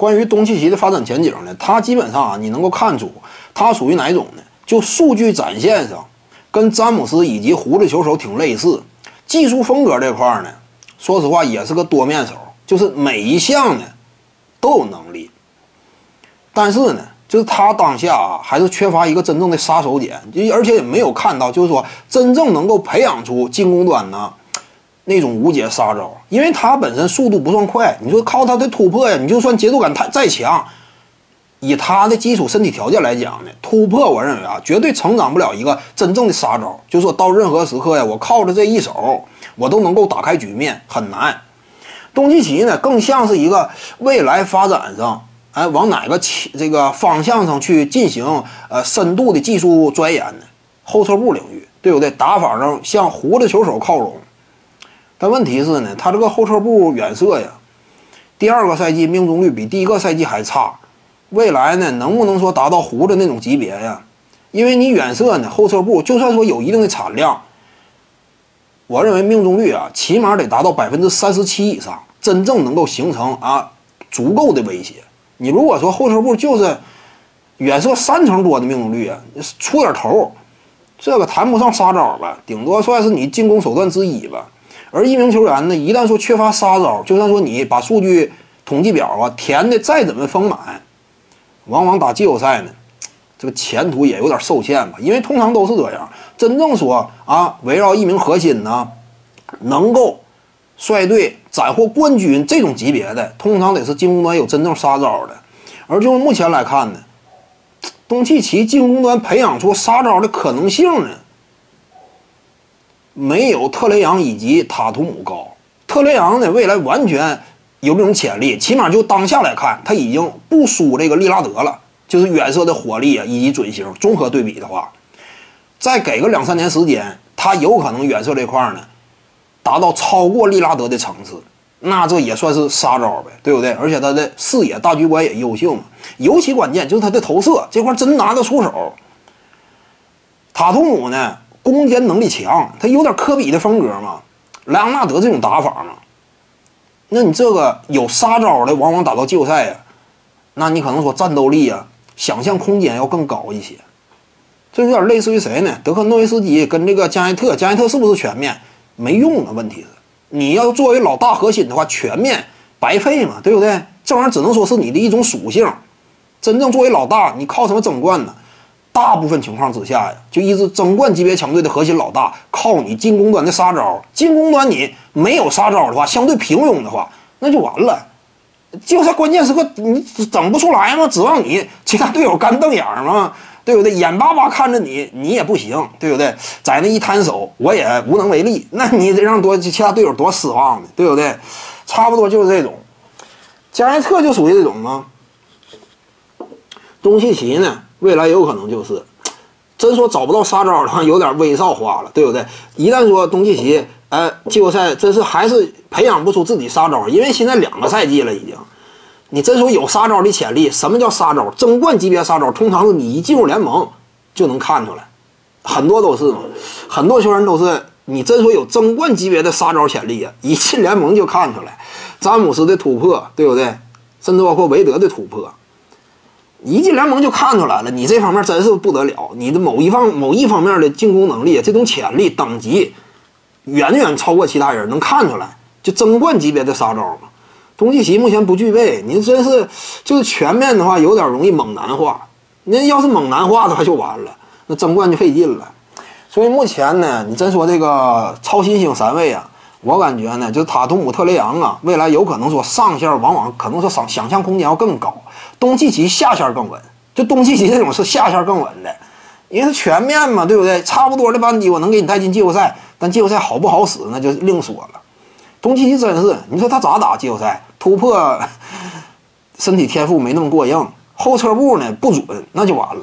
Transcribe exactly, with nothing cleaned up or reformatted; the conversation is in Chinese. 关于东契奇的发展前景呢，他基本上啊，你能够看出他属于哪种呢？就数据展现上，跟詹姆斯以及狐狸球手挺类似。技术风格这块呢，说实话也是个多面手，就是每一项呢都有能力。但是呢，就是他当下啊，还是缺乏一个真正的杀手锏，而且也没有看到，就是说真正能够培养出进攻端呢。 那种无解杀招，因为他本身速度不算快，你说靠他的突破呀，你就算节奏感太再强，以他的基础身体条件来讲呢，突破我认为啊，绝对成长不了一个真正的杀招。就是说到任何时刻呀，我靠着这一手，我都能够打开局面，很难。东契奇呢，更像是一个未来发展上，哎，往哪个这个方向上去进行呃深度的技术钻研呢？后撤步领域，对不对？打法上向狐狸球手靠拢。 但问题是呢，他这个后撤步远射呀，第二个赛季命中率比第一个赛季还差。未来呢，能不能说达到胡子那种级别呀？因为你远射呢，后撤步就算说有一定的产量，我认为命中率啊，起码得达到百分之三十七以上，真正能够形成啊足够的威胁。你如果说后撤步就是远射三成多的命中率啊，出点头，这个谈不上杀招吧，顶多算是你进攻手段之一吧。 而一名球员呢，一旦说缺乏杀招，就算说你把数据统计表啊填的再怎么丰满，往往打季后赛呢，这个前途也有点受限吧。因为通常都是这样，真正说啊，围绕一名核心呢，能够率队斩获冠军这种级别的，通常得是进攻端有真正杀招的。而就目前来看呢，东契奇进攻端培养出杀招的可能性呢？ 没有特雷杨以及塔图姆高，特雷杨呢未来完全有这种潜力，起码就当下来看，他已经不输这个利拉德了，就是远射的火力啊以及准星综合对比的话，再给个两三年时间，他有可能远射这块呢达到超过利拉德的层次，那这也算是杀招呗，对不对？而且他的视野大局观也优秀嘛，尤其关键就是他的投射这块真拿得出手。塔图姆呢？ 攻坚能力强，他有点科比的风格嘛，莱昂纳德这种打法嘛。那你这个有杀招的，往往打到季后赛呀，那你可能说战斗力啊，想象空间要更高一些。这有点类似于谁呢？德克诺维斯基跟这个加内特，加内特是不是全面没用啊？问题是你要作为老大核心的话，全面白费嘛，对不对？这玩意儿只能说是你的一种属性。真正作为老大，你靠什么争冠呢？ 大部分情况之下呀，就一支争冠级别强队的核心老大，靠你进攻端的杀招。进攻端你没有杀招的话，相对平庸的话，那就完了。就是关键时刻你整不出来吗？指望你其他队友干瞪眼吗？对不对？眼巴巴看着你，你也不行，对不对？在那一摊手，我也无能为力。那你得让多其他队友多失望呢，对不对？差不多就是这种。加内特就属于这种吗？东契奇呢？ 未来有可能就是，真说找不到杀招的话，有点威少化了，对不对？一旦说东契奇，呃，季后赛真是还是培养不出自己杀招，因为现在两个赛季了已经。你真说有杀招的潜力，什么叫杀招？争冠级别杀招，通常是你一进入联盟就能看出来，很多都是嘛，很多球员都是你真说有争冠级别的杀招潜力啊，一进联盟就看出来。詹姆斯的突破，对不对？甚至包括韦德的突破。 一进联盟就看出来了，你这方面真是不得了，你的某一方某一方面的进攻能力，这种潜力等级，远远超过其他人，能看出来，就争冠级别的杀招嘛。东契奇目前不具备，你真是就是全面的话，有点容易猛男化。那要是猛男化的话就完了，那争冠就费劲了。所以目前呢，你真说这个超新星三位啊，我感觉呢，就是塔图姆、特雷杨啊，未来有可能说上限往往可能说想想象空间要更高。 东契奇下线更稳，就东契奇这种是下线更稳的，因为它全面嘛，对不对？差不多的班底我能给你带进季后赛，但季后赛好不好使那就另说了。东契奇真是，你说他咋打季后赛？突破，身体天赋没那么过硬，后撤步呢不准，那就完了。